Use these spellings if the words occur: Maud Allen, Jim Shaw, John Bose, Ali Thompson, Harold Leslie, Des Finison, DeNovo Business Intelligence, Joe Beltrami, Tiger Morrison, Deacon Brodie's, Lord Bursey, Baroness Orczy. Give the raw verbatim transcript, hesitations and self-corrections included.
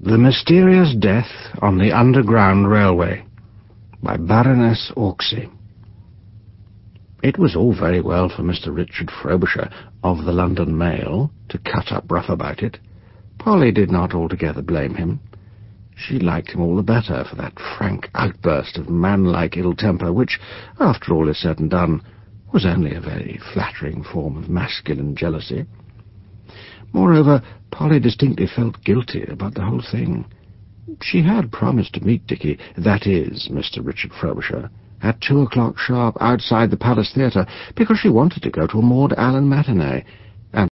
The Mysterious Death on the Underground Railway by Baroness Orczy. It was all very well for Mister Richard Frobisher of the London Mail to cut up rough about it. Polly did not altogether blame him. She liked him all the better for that frank outburst of manlike ill-temper, which, after all is said and done, was only a very flattering form of masculine jealousy. Moreover, Polly distinctly felt guilty about the whole thing. She had promised to meet Dicky, that is, Mister Richard Frobisher, at two o'clock sharp outside the Palace Theatre, because she wanted to go to a Maud Allen matinee,